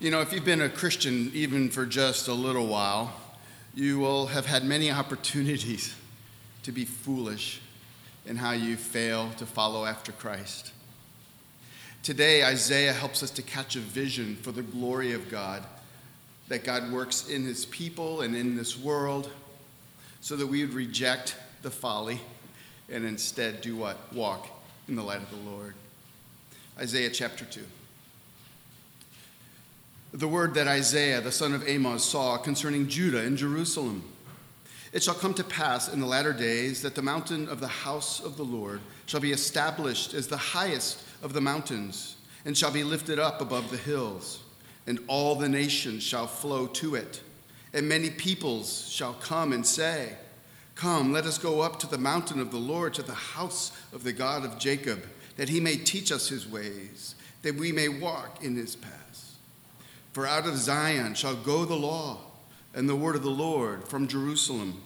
You know, if you've been a Christian even for just a little while, you will have had many opportunities to be foolish in how you fail to follow after Christ. Today, Isaiah helps us to catch a vision for the glory of God, that God works in his people and in this world, so that we would reject the folly and instead do what? Walk in the light of the Lord. Isaiah chapter 2. The word that Isaiah, the son of Amoz, saw concerning Judah and Jerusalem. It shall come to pass in the latter days that the mountain of the house of the Lord shall be established as the highest of the mountains, and shall be lifted up above the hills, and all the nations shall flow to it. And many peoples shall come and say, "Come, let us go up to the mountain of the Lord, to the house of the God of Jacob, that he may teach us his ways, that we may walk in his paths." For out of Zion shall go the law and the word of the Lord from Jerusalem.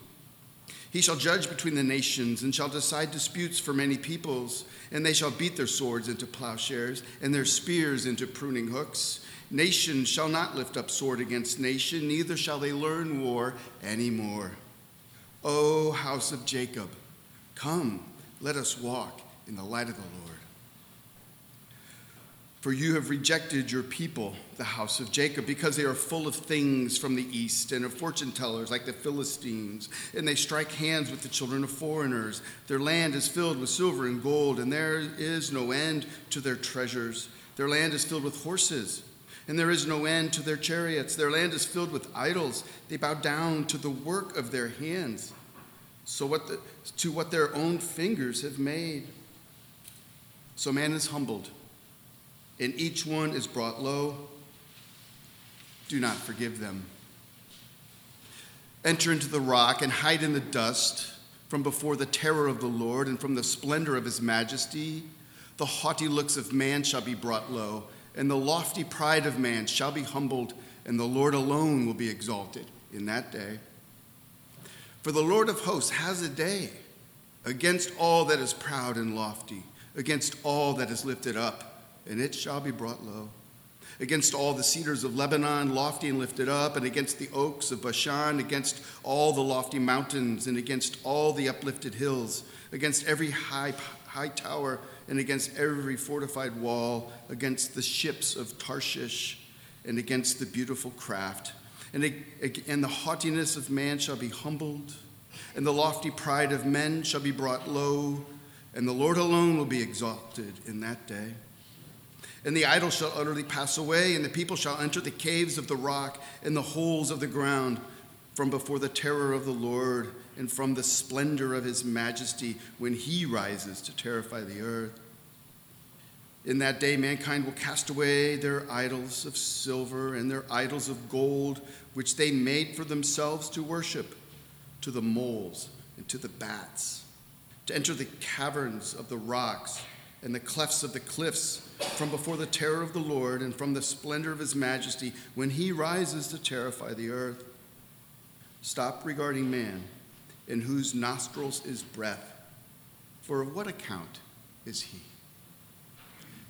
He shall judge between the nations and shall decide disputes for many peoples, and they shall beat their swords into plowshares and their spears into pruning hooks. Nation shall not lift up sword against nation, neither shall they learn war any more. O house of Jacob, come, let us walk in the light of the Lord. For you have rejected your people, the house of Jacob, because they are full of things from the east and of fortune tellers like the Philistines, and they strike hands with the children of foreigners. Their land is filled with silver and gold, and there is no end to their treasures. Their land is filled with horses, and there is no end to their chariots. Their land is filled with idols. They bow down to the work of their hands, to what their own fingers have made. So man is humbled, and each one is brought low. Do not forgive them. Enter into the rock and hide in the dust from before the terror of the Lord and from the splendor of his majesty. The haughty looks of man shall be brought low, and the lofty pride of man shall be humbled, and the Lord alone will be exalted in that day. For the Lord of hosts has a day against all that is proud and lofty, against all that is lifted up, and it shall be brought low. Against all the cedars of Lebanon, lofty and lifted up, and against the oaks of Bashan, against all the lofty mountains, and against all the uplifted hills, against every high tower, and against every fortified wall, against the ships of Tarshish, and against the beautiful craft. And the haughtiness of man shall be humbled, and the lofty pride of men shall be brought low, and the Lord alone will be exalted in that day. And the idol shall utterly pass away, and the people shall enter the caves of the rock and the holes of the ground from before the terror of the Lord and from the splendor of his majesty when he rises to terrify the earth. In that day, mankind will cast away their idols of silver and their idols of gold, which they made for themselves to worship, to the moles and to the bats, to enter the caverns of the rocks and the clefts of the cliffs from before the terror of the Lord and from the splendor of his majesty when he rises to terrify the earth. Stop regarding man, in whose nostrils is breath, for of what account is he?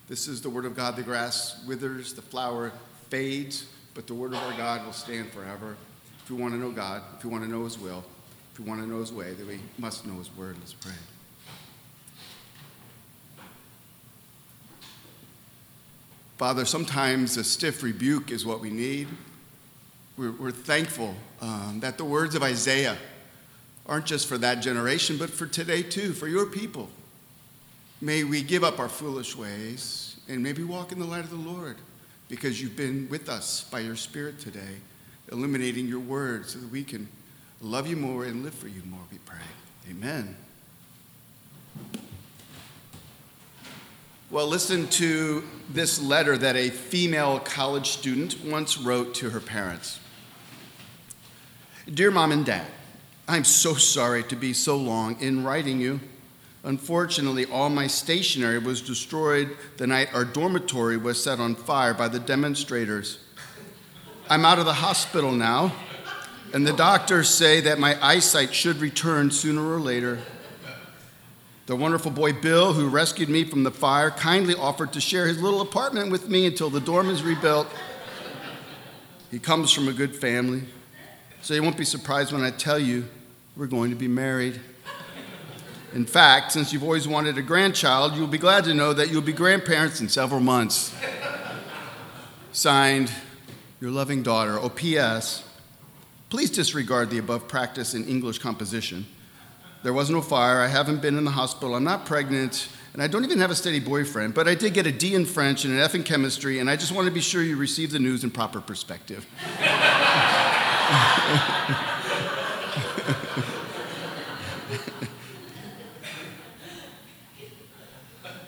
This is the word of God. The grass withers, the flower fades, but the word of our God will stand forever. If we want to know God, if we want to know his will, if we want to know his way, then we must know his word. Let's pray. Father, sometimes a stiff rebuke is what we need. We're thankful that the words of Isaiah aren't just for that generation, but for today too, for your people. May we give up our foolish ways and maybe walk in the light of the Lord, because you've been with us by your Spirit today, illuminating your word so that we can love you more and live for you more, we pray. Amen. Well, listen to this letter that a female college student once wrote to her parents. Dear Mom and Dad, I'm so sorry to be so long in writing you. Unfortunately, all my stationery was destroyed the night our dormitory was set on fire by the demonstrators. I'm out of the hospital now, and the doctors say that my eyesight should return sooner or later. The wonderful boy Bill, who rescued me from the fire, kindly offered to share his little apartment with me until the dorm is rebuilt. He comes from a good family, so you won't be surprised when I tell you we're going to be married. In fact, since you've always wanted a grandchild, you'll be glad to know that you'll be grandparents in several months. Signed, your loving daughter. Oh, P.S., please disregard the above practice in English composition. There was no fire, I haven't been in the hospital, I'm not pregnant, and I don't even have a steady boyfriend, but I did get a D in French and an F in chemistry, and I just want to be sure you receive the news in proper perspective.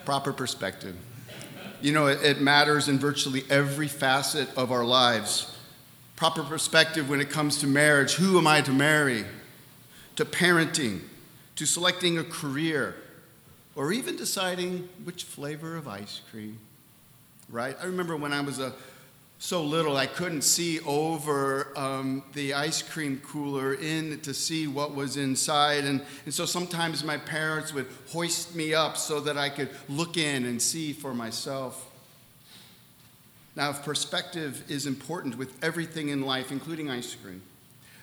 Proper perspective. You know, it matters in virtually every facet of our lives. Proper perspective when it comes to marriage. Who am I to marry? To parenting, to selecting a career, or even deciding which flavor of ice cream, right? I remember when I was so little, I couldn't see over the ice cream cooler in to see what was inside. And so sometimes my parents would hoist me up so that I could look in and see for myself. Now, if perspective is important with everything in life, including ice cream,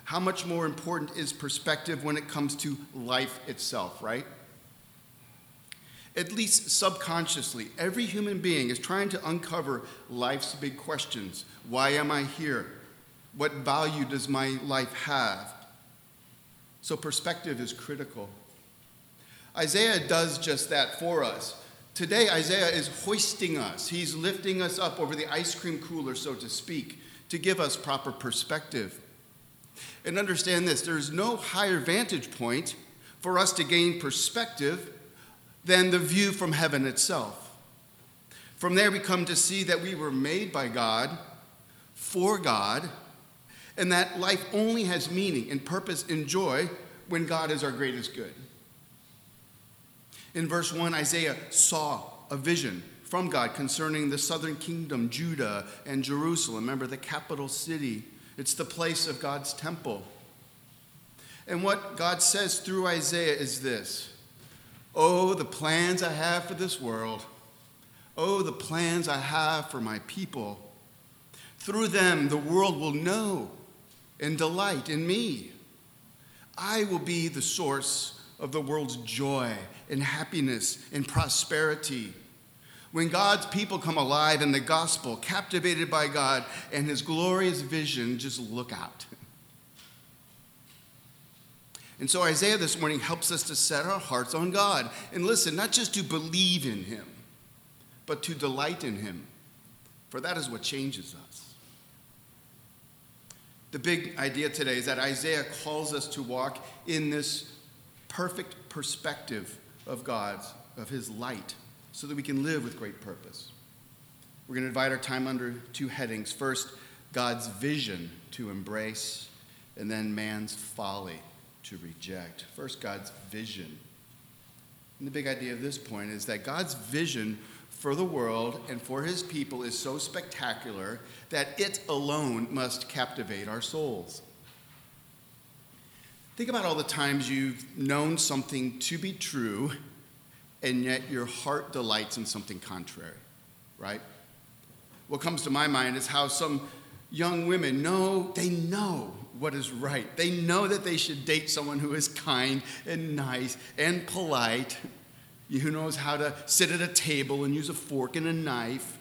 how much more important is perspective when it comes to life itself, right? At least subconsciously, every human being is trying to uncover life's big questions. Why am I here? What value does my life have? So perspective is critical. Isaiah does just that for us. Today, Isaiah is hoisting us. He's lifting us up over the ice cream cooler, so to speak, to give us proper perspective. And understand this, there's no higher vantage point for us to gain perspective than the view from heaven itself. From there we come to see that we were made by God, for God, and that life only has meaning and purpose and joy when God is our greatest good. In verse 1, Isaiah saw a vision from God concerning the southern kingdom, Judah and Jerusalem. Remember, the capital city. It's the place of God's temple. And what God says through Isaiah is this: oh, the plans I have for this world. Oh, the plans I have for my people. Through them, the world will know and delight in me. I will be the source of the world's joy and happiness and prosperity. When God's people come alive in the gospel, captivated by God and his glorious vision, just look out. And so Isaiah this morning helps us to set our hearts on God. And listen, not just to believe in him, but to delight in him. For that is what changes us. The big idea today is that Isaiah calls us to walk in this perfect perspective of God's, of his light, so that we can live with great purpose. We're going to divide our time under two headings. First, God's vision to embrace, and then man's folly to reject. First, God's vision. And the big idea of this point is that God's vision for the world and for his people is so spectacular that it alone must captivate our souls. Think about all the times you've known something to be true, and yet your heart delights in something contrary, right? What comes to my mind is how some young women know what is right. They know that they should date someone who is kind and nice and polite, who knows how to sit at a table and use a fork and a knife,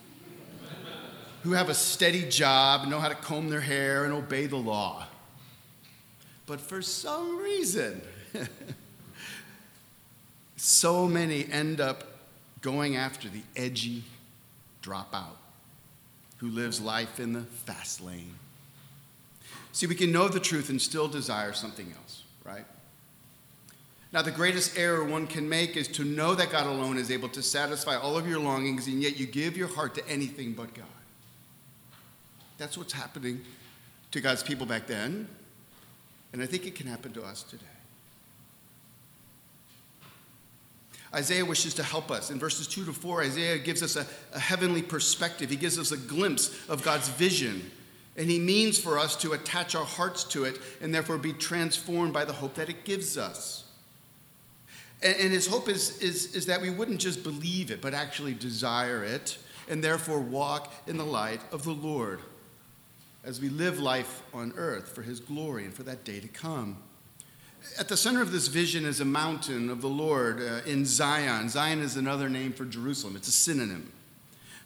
who have a steady job, know how to comb their hair and obey the law. But for some reason, so many end up going after the edgy dropout who lives life in the fast lane. See, we can know the truth and still desire something else, right? Now, the greatest error one can make is to know that God alone is able to satisfy all of your longings, and yet you give your heart to anything but God. That's what's happening to God's people back then, and I think it can happen to us today. Isaiah wishes to help us. In verses 2 to 4, Isaiah gives us a heavenly perspective. He gives us a glimpse of God's vision. And he means for us to attach our hearts to it and therefore be transformed by the hope that it gives us. And his hope is that we wouldn't just believe it, but actually desire it and therefore walk in the light of the Lord. as we live life on earth for his glory and for that day to come. At the center of this vision is a mountain of the Lord in Zion. Zion is another name for Jerusalem. It's a synonym.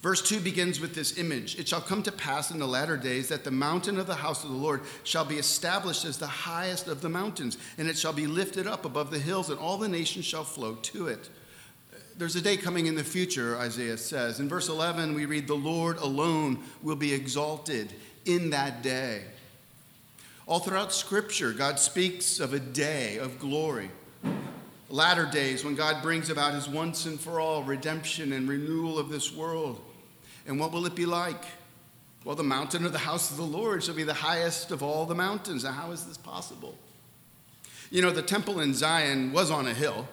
Verse 2 begins with this image. It shall come to pass in the latter days that the mountain of the house of the Lord shall be established as the highest of the mountains, and it shall be lifted up above the hills, and all the nations shall flow to it. There's a day coming in the future, Isaiah says. In verse 11, we read, the Lord alone will be exalted in that day. All throughout Scripture, God speaks of a day of glory. Latter days when God brings about his once and for all redemption and renewal of this world. And what will it be like? Well, the mountain of the house of the Lord shall be the highest of all the mountains. Now, how is this possible? You know, the temple in Zion was on a hill,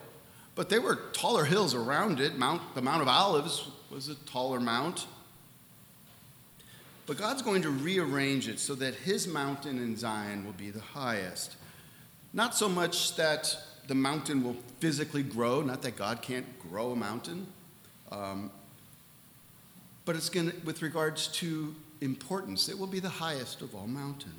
but there were taller hills around it. The Mount of Olives was a taller mount. But God's going to rearrange it so that his mountain in Zion will be the highest. Not so much that the mountain will physically grow, not that God can't grow a mountain, but it's going to, with regards to importance, it will be the highest of all mountains.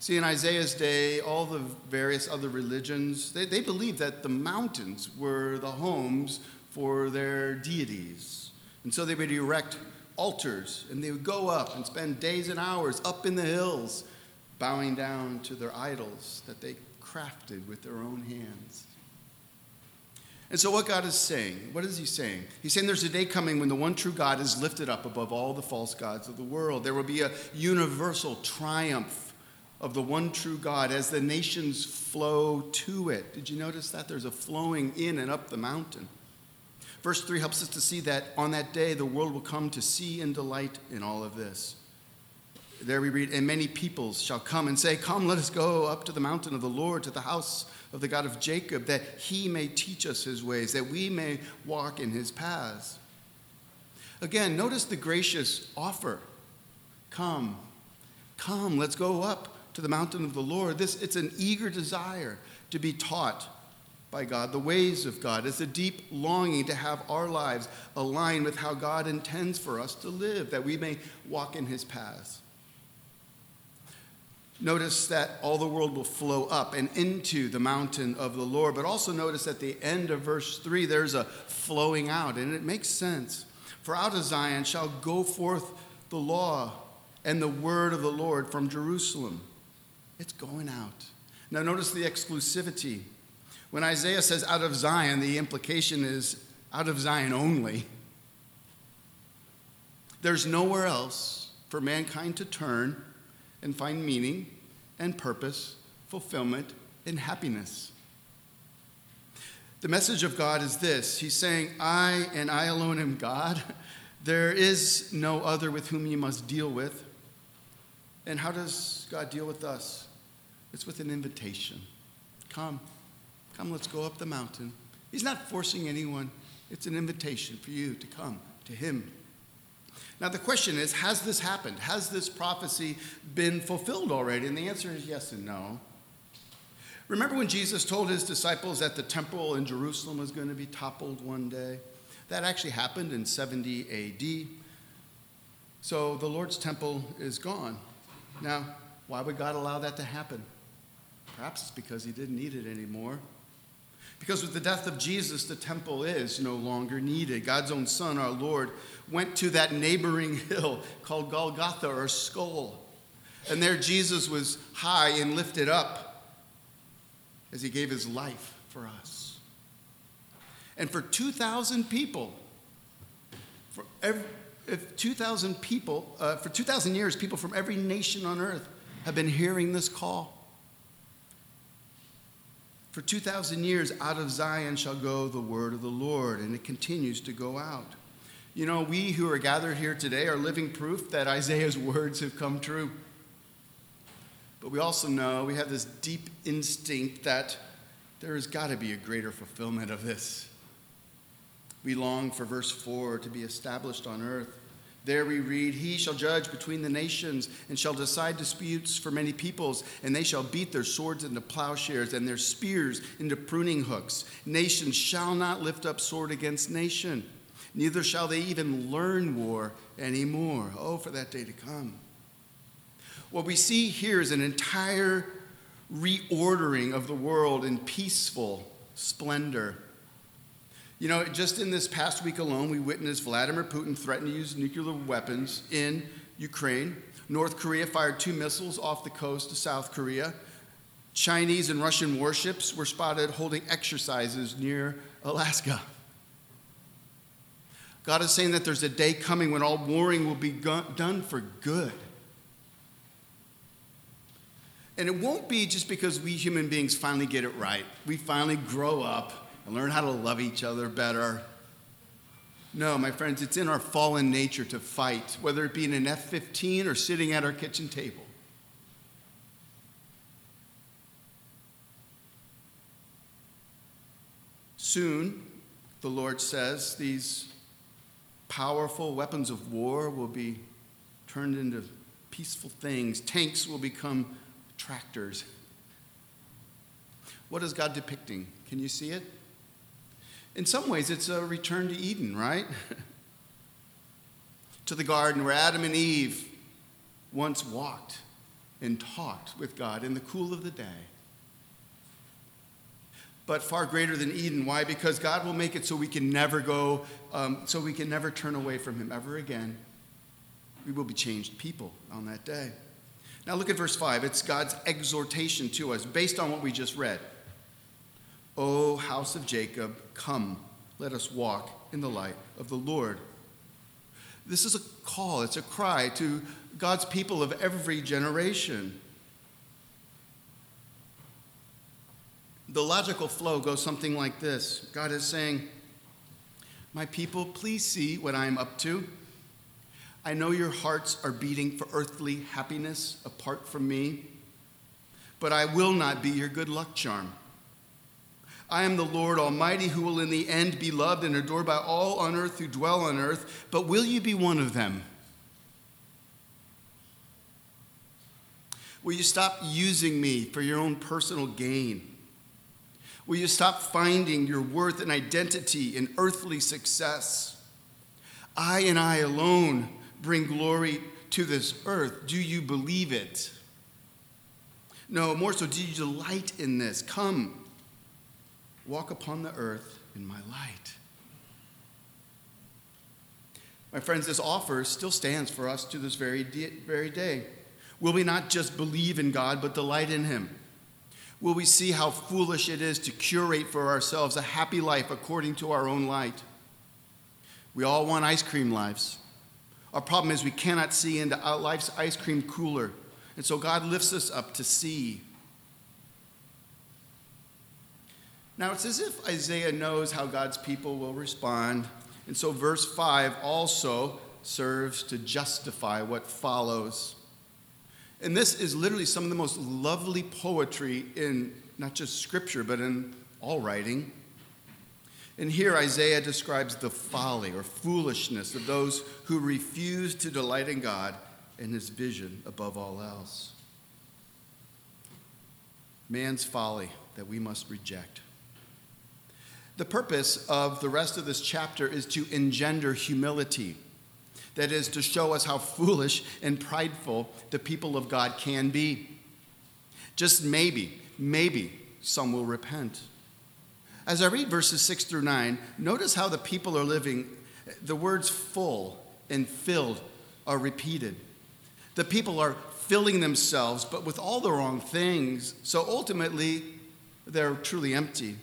See, in Isaiah's day, all the various other religions, they believed that the mountains were the homes for their deities. And so they would erect altars, and they would go up and spend days and hours up in the hills, bowing down to their idols that they crafted with their own hands. And so what God is saying, what is he saying? He's saying there's a day coming when the one true God is lifted up above all the false gods of the world. There will be a universal triumph of the one true God as the nations flow to it. Did you notice that? There's a flowing in and up the mountain. Verse 3 helps us to see that on that day the world will come to see and delight in all of this. There we read, and many peoples shall come and say, come, let us go up to the mountain of the Lord, to the house of the God of Jacob, that he may teach us his ways, that we may walk in his paths. Again, notice the gracious offer. Come, let's go up to the mountain of the Lord. It's an eager desire to be taught by God, the ways of God. It's a deep longing to have our lives aligned with how God intends for us to live, that we may walk in his paths. Notice that all the world will flow up and into the mountain of the Lord. But also notice at the end of verse 3, there's a flowing out. And it makes sense. For out of Zion shall go forth the law and the word of the Lord from Jerusalem. It's going out. Now notice the exclusivity. When Isaiah says out of Zion, the implication is out of Zion only. There's nowhere else for mankind to turn and find meaning and purpose, fulfillment, and happiness. The message of God is this. He's saying, I and I alone am God. There is no other with whom you must deal with. And how does God deal with us? It's with an invitation. Come, let's go up the mountain. He's not forcing anyone. It's an invitation for you to come to him. Now, the question is, has this happened? Has this prophecy been fulfilled already? And the answer is yes and no. Remember when Jesus told his disciples that the temple in Jerusalem was going to be toppled one day? That actually happened in 70 AD. So the Lord's temple is gone. Now, why would God allow that to happen? Perhaps it's because he didn't need it anymore. Because with the death of Jesus, the temple is no longer needed. God's own Son, our Lord, went to that neighboring hill called Golgotha, or skull. And there Jesus was high and lifted up as he gave his life for us. And for 2,000 years, people from every nation on earth have been hearing this call. For 2,000 years, out of Zion shall go the word of the Lord, and it continues to go out. You know, we who are gathered here today are living proof that Isaiah's words have come true. But we also know, we have this deep instinct that there has got to be a greater fulfillment of this. We long for verse 4 to be established on earth. There we read, he shall judge between the nations and shall decide disputes for many peoples, and they shall beat their swords into plowshares and their spears into pruning hooks. Nations shall not lift up sword against nation, neither shall they even learn war anymore. Oh, for that day to come. What we see here is an entire reordering of the world in peaceful splendor. You know, just in this past week alone, we witnessed Vladimir Putin threaten to use nuclear weapons in Ukraine. North Korea fired 2 missiles off the coast of South Korea. Chinese and Russian warships were spotted holding exercises near Alaska. God is saying that there's a day coming when all warring will be done for good. And it won't be just because we human beings finally get it right. We finally grow up and learn how to love each other better. No, my friends, it's in our fallen nature to fight, whether it be in an F-15 or sitting at our kitchen table. Soon, the Lord says, these powerful weapons of war will be turned into peaceful things. Tanks will become tractors. What is God depicting? Can you see it? In some ways, it's a return to Eden, right? To the garden where Adam and Eve once walked and talked with God in the cool of the day. But far greater than Eden. Why? Because God will make it so we can never go, so we can never turn away from him ever again. We will be changed people on that day. Now look at verse 5. It's God's exhortation to us based on what we just read. O house of Jacob, come, let us walk in the light of the Lord. This is a call, it's a cry to God's people of every generation. The logical flow goes something like this. God is saying, my people, please see what I am up to. I know your hearts are beating for earthly happiness apart from me, but I will not be your good luck charm. I am the Lord Almighty, who will in the end be loved and adored by all on earth who dwell on earth, but will you be one of them? Will you stop using me for your own personal gain? Will you stop finding your worth and identity in earthly success? I and I alone bring glory to this earth. Do you believe it? No, more so, do you delight in this? Come. Walk upon the earth in my light. My friends, this offer still stands for us to this very day. Will we not just believe in God, but delight in him? Will we see how foolish it is to curate for ourselves a happy life according to our own light? We all want ice cream lives. Our problem is we cannot see into life's ice cream cooler. And so God lifts us up to see. Now, it's as if Isaiah knows how God's people will respond. And so verse 5 also serves to justify what follows. And this is literally some of the most lovely poetry in not just scripture, but in all writing. And here Isaiah describes the folly or foolishness of those who refuse to delight in God and his vision above all else. Man's folly that we must reject. The purpose of the rest of this chapter is to engender humility. That is, to show us how foolish and prideful the people of God can be. Just maybe some will repent. As I read verses 6-9, notice how the people are living. The words full and filled are repeated. The people are filling themselves, but with all the wrong things. So ultimately, they're truly empty.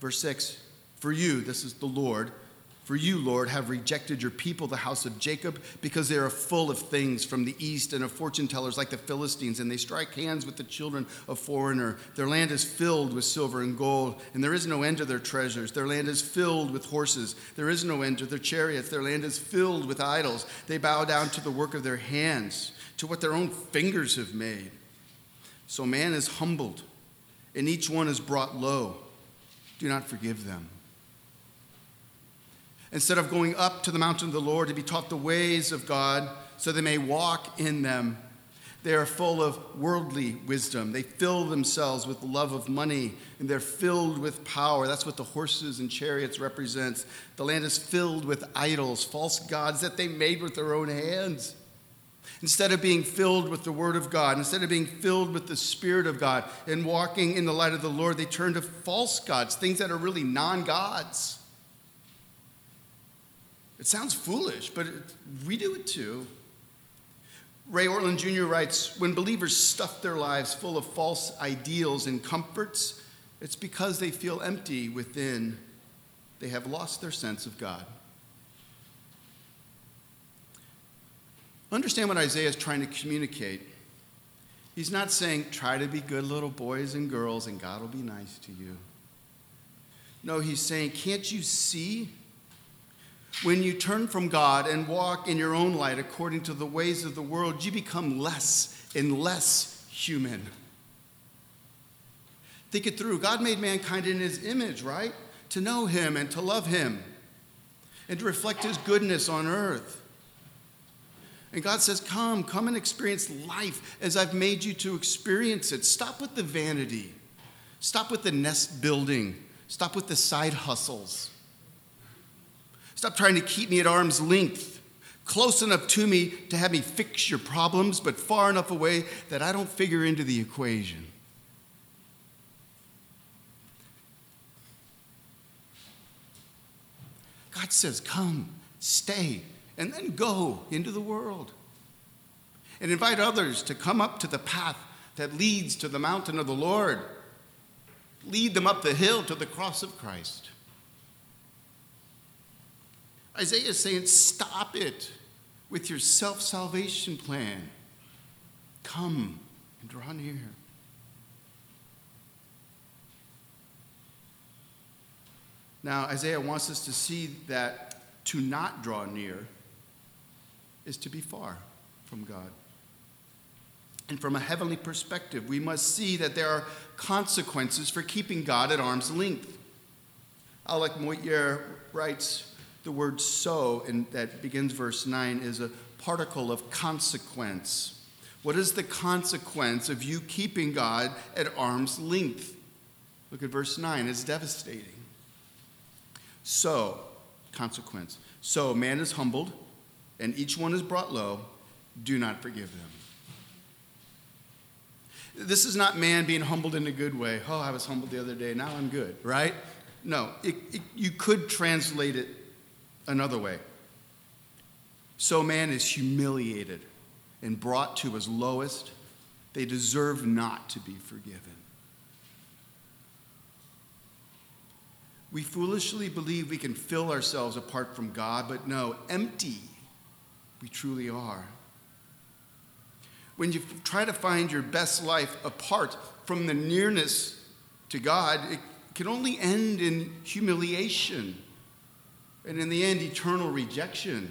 Verse 6, for you, this is the Lord, for you, Lord, have rejected your people, the house of Jacob, because they are full of things from the east and of fortune tellers like the Philistines, and they strike hands with the children of foreigner. Their land is filled with silver and gold, and there is no end to their treasures. Their land is filled with horses. There is no end to their chariots. Their land is filled with idols. They bow down to the work of their hands, to what their own fingers have made. So man is humbled, and each one is brought low. Do not forgive them. Instead of going up to the mountain of the Lord to be taught the ways of God so they may walk in them, they are full of worldly wisdom. They fill themselves with love of money, and they're filled with power. That's what the horses and chariots represents. The land is filled with idols, false gods that they made with their own hands. Instead of being filled with the Word of God, instead of being filled with the Spirit of God and walking in the light of the Lord, they turn to false gods, things that are really non-gods. It sounds foolish, but we do it too. Ray Orland Jr. writes, when believers stuff their lives full of false ideals and comforts, it's because they feel empty within. They have lost their sense of God. Understand what Isaiah is trying to communicate. He's not saying, try to be good little boys and girls and God will be nice to you. No, he's saying, can't you see? When you turn from God and walk in your own light according to the ways of the world, you become less and less human. Think it through. God made mankind in his image, right? To know him and to love him and to reflect his goodness on earth. And God says, come and experience life as I've made you to experience it. Stop with the vanity. Stop with the nest building. Stop with the side hustles. Stop trying to keep me at arm's length, close enough to me to have me fix your problems, but far enough away that I don't figure into the equation. God says, come, stay, and then go into the world and invite others to come up to the path that leads to the mountain of the Lord. Lead them up the hill to the cross of Christ. Isaiah is saying, stop it with your self-salvation plan. Come and draw near. Now, Isaiah wants us to see that to not draw near is to be far from God. And from a heavenly perspective, we must see that there are consequences for keeping God at arm's length. Alec Moitier writes, the word so, and that begins verse 9, is a particle of consequence. What is the consequence of you keeping God at arm's length? Look at verse 9. It's devastating. So, consequence. So, man is humbled, and each one is brought low. Do not forgive them. This is not man being humbled in a good way. Oh, I was humbled the other day. Now I'm good, right? No, you could translate it another way. So man is humiliated and brought to his lowest. They deserve not to be forgiven. We foolishly believe we can fill ourselves apart from God, but no, empty we truly are. When you try to find your best life apart from the nearness to God, it can only end in humiliation. And in the end, eternal rejection.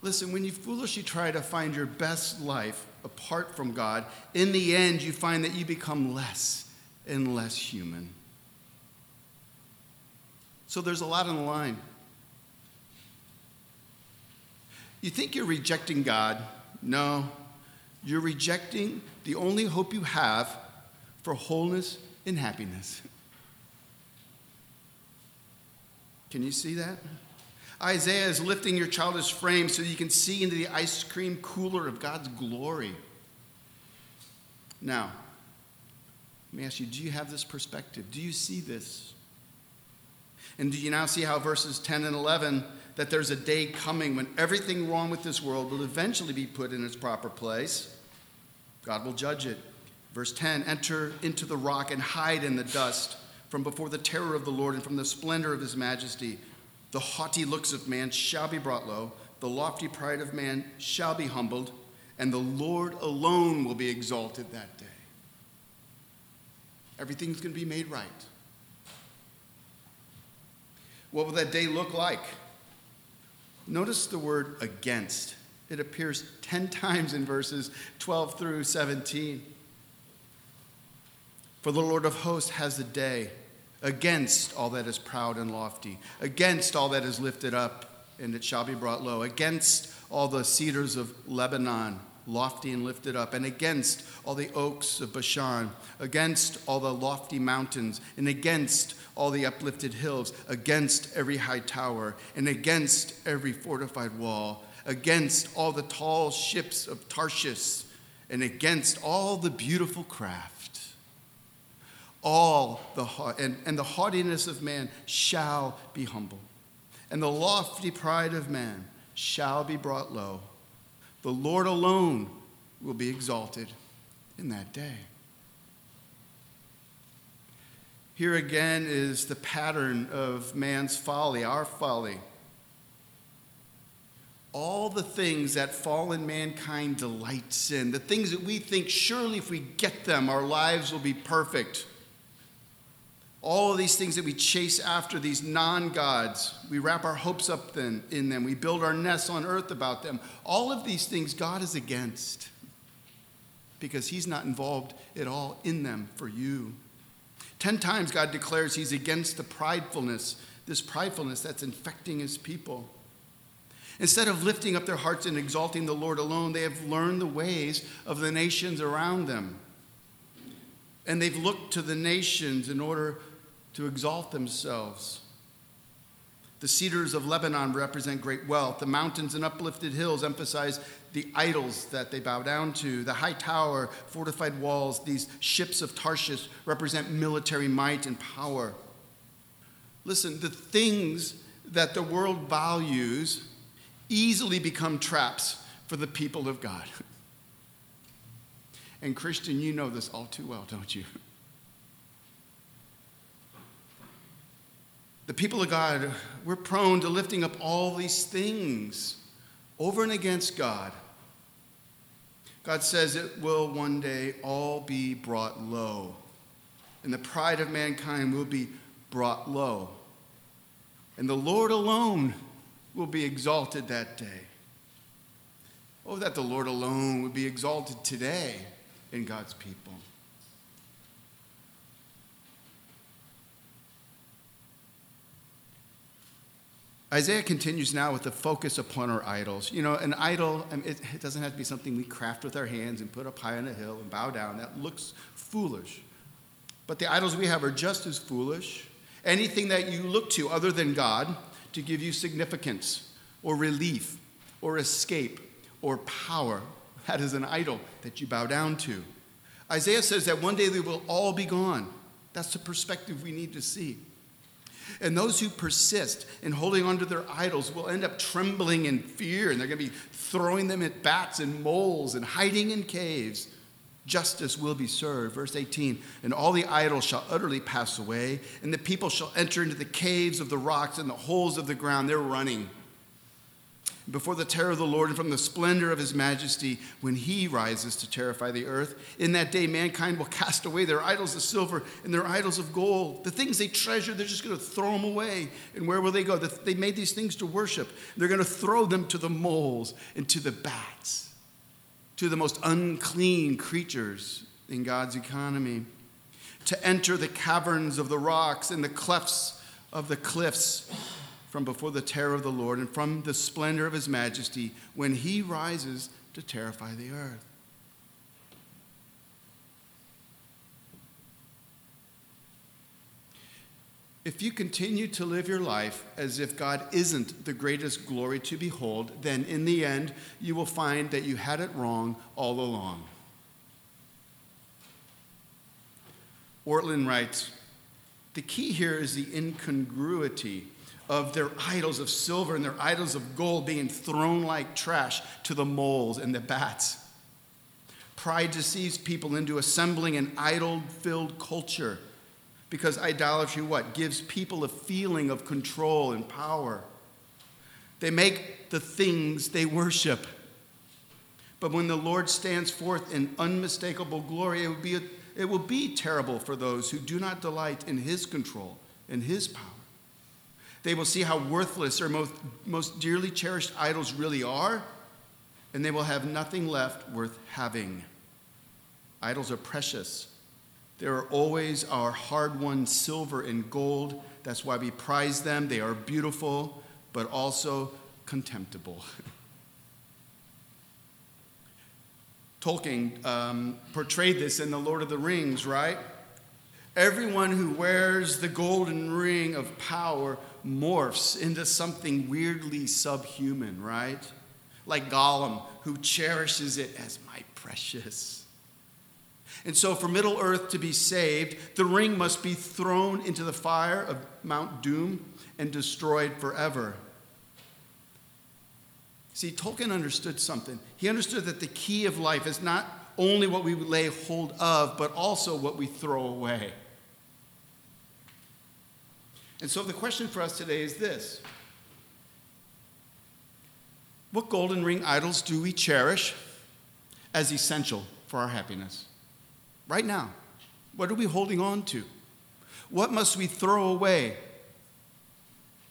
Listen, when you foolishly try to find your best life apart from God, in the end, you find that you become less and less human. So there's a lot on the line. You think you're rejecting God. No, you're rejecting the only hope you have for wholeness and happiness. Can you see that? Isaiah is lifting your childish frame so you can see into the ice cream cooler of God's glory. Now, let me ask you, do you have this perspective? Do you see this? And do you now see how verses 10 and 11, that there's a day coming when everything wrong with this world will eventually be put in its proper place? God will judge it. Verse 10, enter into the rock and hide in the dust from before the terror of the Lord and from the splendor of his majesty. The haughty looks of man shall be brought low, the lofty pride of man shall be humbled, and the Lord alone will be exalted that day. Everything's going to be made right. What will that day look like? Notice the word against. It appears 10 times in verses 12 through 17. For the Lord of hosts has a day against all that is proud and lofty, against all that is lifted up, and it shall be brought low, against all the cedars of Lebanon, lofty and lifted up, and against all the oaks of Bashan, against all the lofty mountains, and against all the uplifted hills, against every high tower, and against every fortified wall, against all the tall ships of Tarshish and against all the beautiful craft. And the haughtiness of man shall be humble, and the lofty pride of man shall be brought low. The Lord alone will be exalted in that day. Here again is the pattern of man's folly, our folly. All the things that fallen mankind delights in, the things that we think surely if we get them, our lives will be perfect. All of these things that we chase after, these non-gods, we wrap our hopes up in them. We build our nests on earth about them. All of these things God is against because he's not involved at all in them for you. 10 times God declares he's against the pridefulness, this pridefulness that's infecting his people. Instead of lifting up their hearts and exalting the Lord alone, they have learned the ways of the nations around them. And they've looked to the nations in order to exalt themselves. The cedars of Lebanon represent great wealth. The mountains and uplifted hills emphasize the idols that they bow down to. The high tower, fortified walls, these ships of Tarshish represent military might and power. Listen, the things that the world values easily become traps for the people of God. And Christian, you know this all too well, don't you? The people of God, we're prone to lifting up all these things over and against God. God says it will one day all be brought low, and the pride of mankind will be brought low, and the Lord alone will be exalted that day. Oh, that the Lord alone would be exalted today in God's people. Isaiah continues now with the focus upon our idols. You know, an idol, it doesn't have to be something we craft with our hands and put up high on a hill and bow down. That looks foolish. But the idols we have are just as foolish. Anything that you look to other than God to give you significance or relief or escape or power, that is an idol that you bow down to. Isaiah says that one day they will all be gone. That's the perspective we need to see. And those who persist in holding on to their idols will end up trembling in fear, and they're going to be throwing them at bats and moles and hiding in caves. Justice will be served. Verse 18, and all the idols shall utterly pass away, and the people shall enter into the caves of the rocks and the holes of the ground. They're running before the terror of the Lord and from the splendor of his majesty when he rises to terrify the earth. In that day, mankind will cast away their idols of silver and their idols of gold. The things they treasure, they're just going to throw them away. And where will they go? They made these things to worship. They're going to throw them to the moles and to the bats, to the most unclean creatures in God's economy, to enter the caverns of the rocks and the clefts of the cliffs, from before the terror of the Lord and from the splendor of his majesty when he rises to terrify the earth. If you continue to live your life as if God isn't the greatest glory to behold, then in the end, you will find that you had it wrong all along. Ortland writes, the key here is the incongruity of their idols of silver and their idols of gold being thrown like trash to the moles and the bats. Pride deceives people into assembling an idol-filled culture because idolatry, what? Gives people a feeling of control and power. They make the things they worship. But when the Lord stands forth in unmistakable glory, it will be terrible for those who do not delight in his control and his power. They will see how worthless their most dearly cherished idols really are, and they will have nothing left worth having. Idols are precious. They are always our hard-won silver and gold. That's why we prize them. They are beautiful, but also contemptible. Tolkien portrayed this in The Lord of the Rings, right? Everyone who wears the golden ring of power morphs into something weirdly subhuman, right? like Gollum, who cherishes it as my precious. And so for Middle Earth to be saved, the ring must be thrown into the fire of Mount Doom and destroyed forever. See, Tolkien understood something. He understood that the key of life is not only what we lay hold of, but also what we throw away. And so the question for us today is this. What golden ring idols do we cherish as essential for our happiness? Right now, what are we holding on to? What must we throw away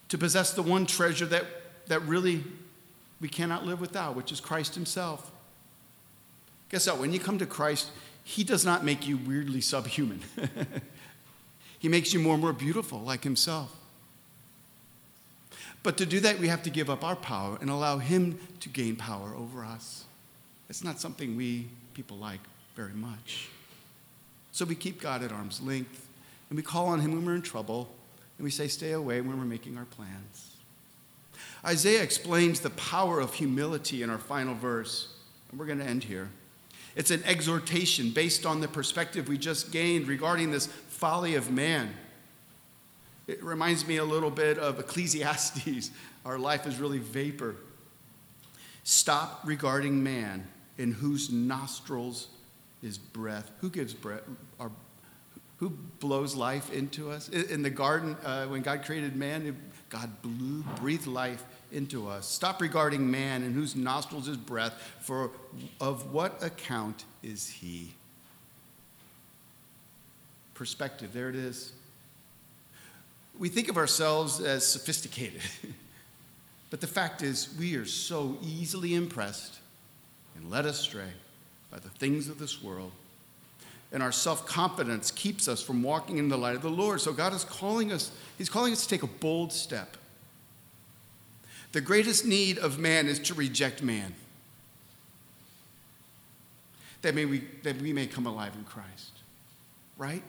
to possess the one treasure that really we cannot live without, which is Christ himself? Guess what? When you come to Christ, he does not make you weirdly subhuman. He makes you more and more beautiful like himself. But to do that, we have to give up our power and allow him to gain power over us. It's not something we people like very much. So we keep God at arm's length, and we call on him when we're in trouble, and we say, stay away when we're making our plans. Isaiah explains the power of humility in our final verse, and we're going to end here. It's an exhortation based on the perspective we just gained regarding this folly of man. It reminds me a little bit of Ecclesiastes. Our life is really vapor. Stop regarding man, in whose nostrils is breath. Who gives breath? Who blows life into us? In the garden, when God created man, God breathed life into us. Stop regarding man, in whose nostrils is breath, for of what account is he? Perspective, there it is. We think of ourselves as sophisticated, but the fact is we are so easily impressed and led astray by the things of this world, and our self-confidence keeps us from walking in the light of the Lord. So God is calling us, he's calling us to take a bold step. The greatest need of man is to reject man, that we may come alive in Christ, right?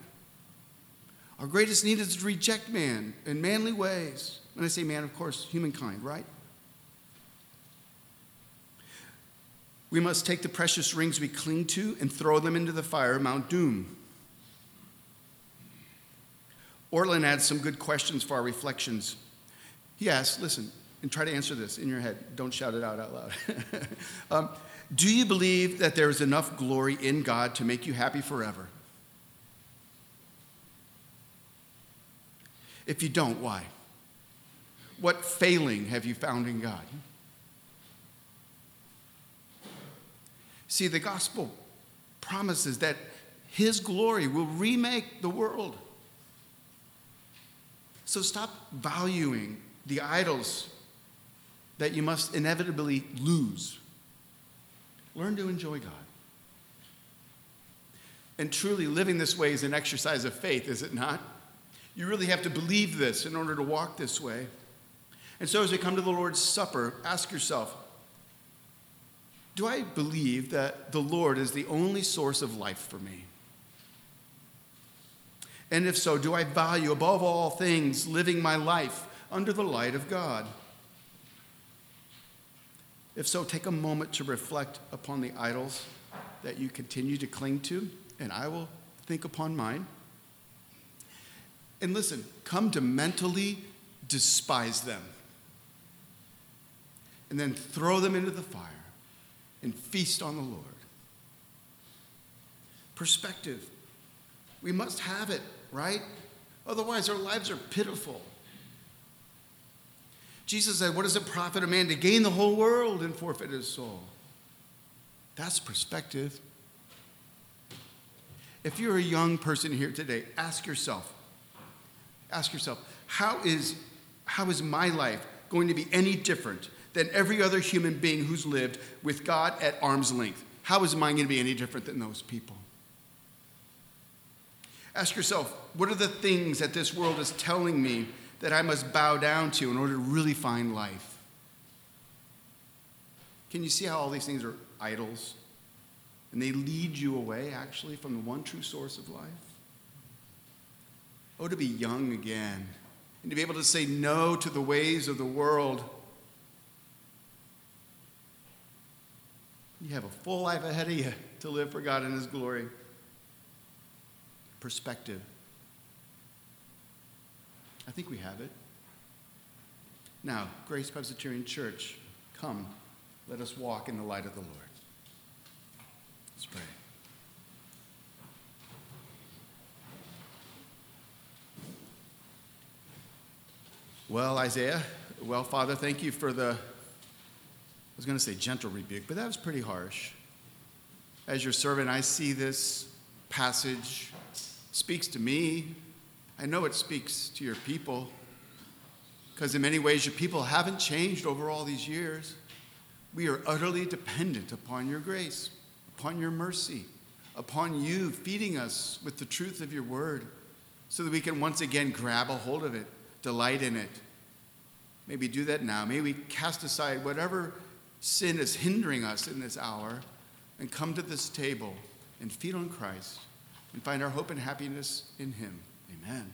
Our greatest need is to reject man in manly ways. When I say man, of course, humankind, right? We must take the precious rings we cling to and throw them into the fire of Mount Doom. Orland adds some good questions for our reflections. He asks, listen, and try to answer this in your head. Don't shout it out loud. Do you believe that there is enough glory in God to make you happy forever? If you don't, why? What failing have you found in God? See, the gospel promises that his glory will remake the world. So stop valuing the idols that you must inevitably lose. Learn to enjoy God. And truly, living this way is an exercise of faith, is it not? You really have to believe this in order to walk this way. And so as we come to the Lord's Supper, ask yourself, do I believe that the Lord is the only source of life for me? And if so, do I value above all things living my life under the light of God? If so, take a moment to reflect upon the idols that you continue to cling to, and I will think upon mine. And listen, come to mentally despise them, and then throw them into the fire and feast on the Lord. Perspective. We must have it, right? Otherwise, our lives are pitiful. Jesus said, what does it profit a man to gain the whole world and forfeit his soul? That's perspective. If you're a young person here today, ask yourself, how is my life going to be any different than every other human being who's lived with God at arm's length? How is mine going to be any different than those people? Ask yourself, what are the things that this world is telling me that I must bow down to in order to really find life? Can you see how all these things are idols? And they lead you away, actually, from the one true source of life. Oh, to be young again and to be able to say no to the ways of the world You have a full life ahead of you to live for God in His glory. Perspective. I think we have it. Now, Grace Presbyterian Church, come, let us walk in the light of the Lord. Let's pray. Well, Isaiah, well, Father, thank you for the, I was going to say gentle rebuke, but that was pretty harsh. As your servant, I see this passage speaks to me. I know it speaks to your people, because in many ways your people haven't changed over all these years. We are utterly dependent upon your grace, upon your mercy, upon you feeding us with the truth of your word so that we can once again grab a hold of it. Delight in it. May we do that now. May we cast aside whatever sin is hindering us in this hour and come to this table and feed on Christ and find our hope and happiness in Him. Amen.